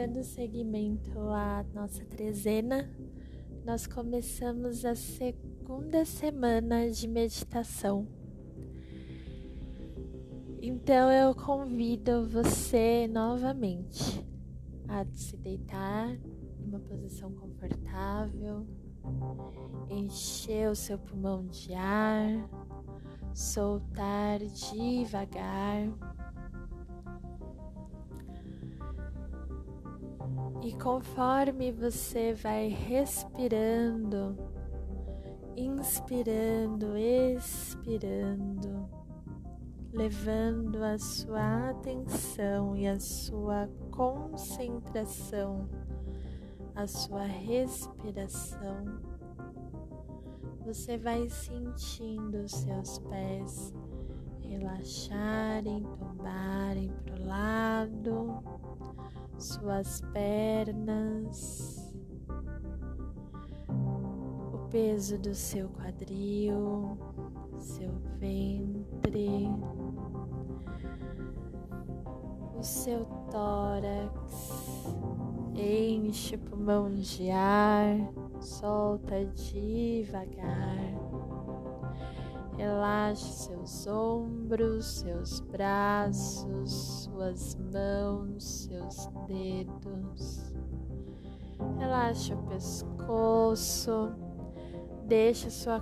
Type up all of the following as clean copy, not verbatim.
dando seguimento à nossa trezena, nós começamos a segunda semana de meditação. Então eu convido você novamente a se deitar em uma posição confortável, encher o seu pulmão de ar, soltar devagar e conforme você vai respirando, inspirando, expirando, levando a sua atenção e a sua concentração a sua respiração, você vai sentindo os seus pés relaxarem, tombarem para o lado, suas pernas, o peso do seu quadril, seu ventre, o seu tórax. Enche o pulmão de ar, solta devagar, relaxe seus ombros, seus braços, suas mãos, seus dedos, relaxe o pescoço, deixe sua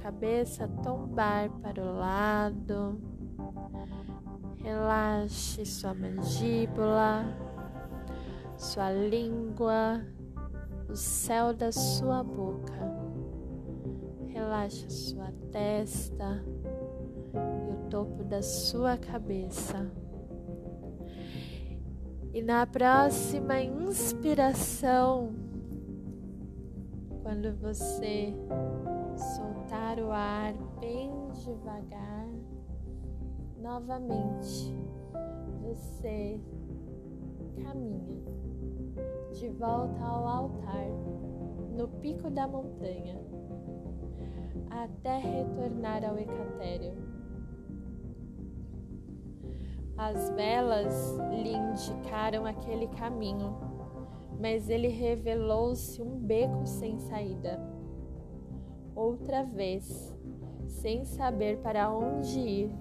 cabeça tombar para o lado, relaxe sua mandíbula, sua língua, o céu da sua boca, relaxa sua testa e o topo da sua cabeça. E na próxima inspiração, quando você soltar o ar bem devagar, novamente você caminha de volta ao altar, no pico da montanha, até retornar ao Hecatério. As velas lhe indicaram aquele caminho, mas ele revelou-se um beco sem saída. Outra vez, sem saber para onde ir,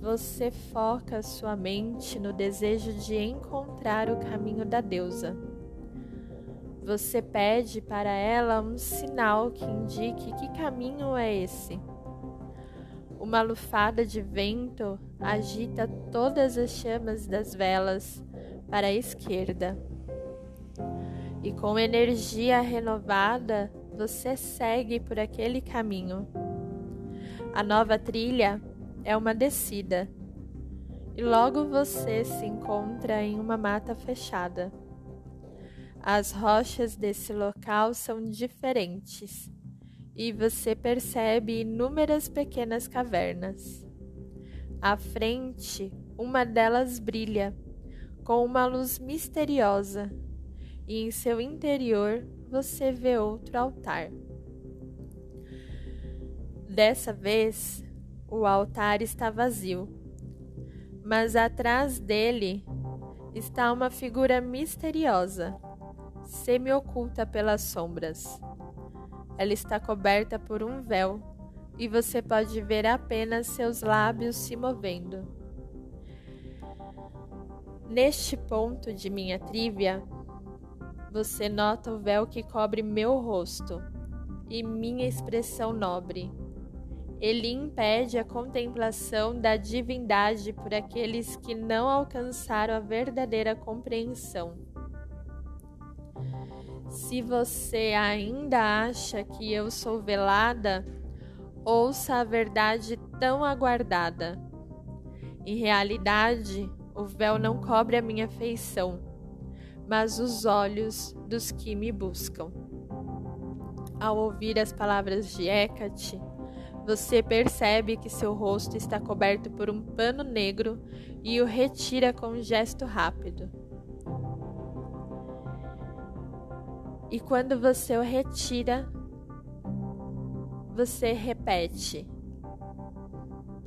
você foca sua mente no desejo de encontrar o caminho da deusa. Você pede para ela um sinal que indique que caminho é esse. Uma lufada de vento agita todas as chamas das velas para a esquerda. E com energia renovada, você segue por aquele caminho. A nova trilha é uma descida, e logo você se encontra em uma mata fechada. As rochas desse local são diferentes, e você percebe inúmeras pequenas cavernas. À frente, uma delas brilha, com uma luz misteriosa, e em seu interior você vê outro altar. Dessa vez, o altar está vazio, mas atrás dele está uma figura misteriosa, semi-oculta pelas sombras. Ela está coberta por um véu e você pode ver apenas seus lábios se movendo. Neste ponto de minha trívia, você nota o véu que cobre meu rosto e minha expressão nobre. Ele impede a contemplação da divindade por aqueles que não alcançaram a verdadeira compreensão. Se você ainda acha que eu sou velada, ouça a verdade tão aguardada. Em realidade, o véu não cobre a minha feição, mas os olhos dos que me buscam. Ao ouvir as palavras de Hécate, você percebe que seu rosto está coberto por um pano negro e o retira com um gesto rápido. E quando você o retira, você repete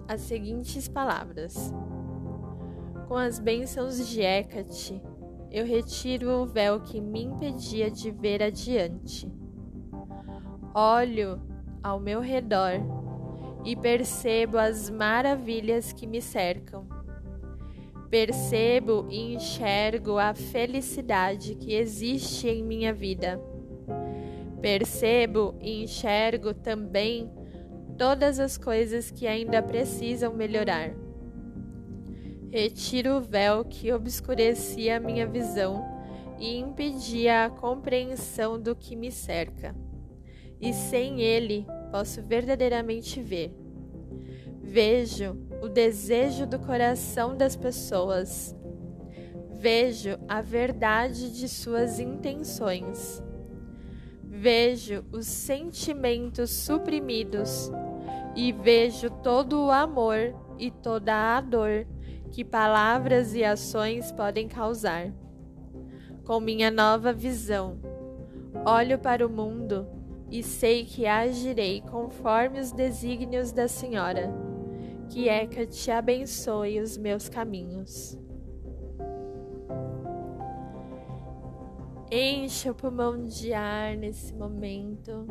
as seguintes palavras: com as bênçãos de Hécate, eu retiro o véu que me impedia de ver adiante. Olho ao meu redor e percebo as maravilhas que me cercam. Percebo e enxergo a felicidade que existe em minha vida. Percebo e enxergo também todas as coisas que ainda precisam melhorar. Retiro o véu que obscurecia a minha visão e impedia a compreensão do que me cerca. E sem ele, posso verdadeiramente ver. Vejo o desejo do coração das pessoas. Vejo a verdade de suas intenções. Vejo os sentimentos suprimidos e vejo todo o amor e toda a dor que palavras e ações podem causar. Com minha nova visão, olho para o mundo e sei que agirei conforme os desígnios da Senhora. Que Eka te abençoe os meus caminhos. Encha o pulmão de ar nesse momento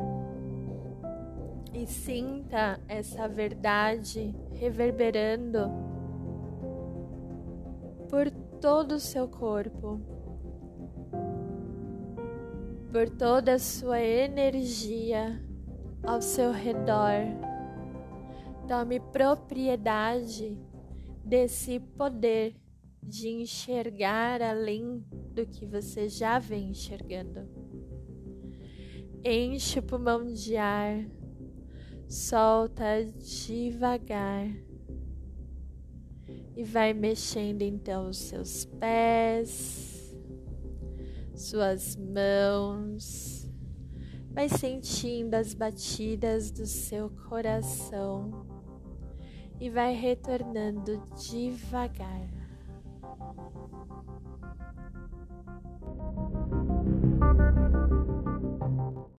e sinta essa verdade reverberando por todo o seu corpo, por toda a sua energia ao seu redor. Tome propriedade desse poder de enxergar além do que você já vem enxergando. Enche o pulmão de ar, solta devagar e vai mexendo então os seus pés, suas mãos, vai sentindo as batidas do seu coração. E vai retornando devagar.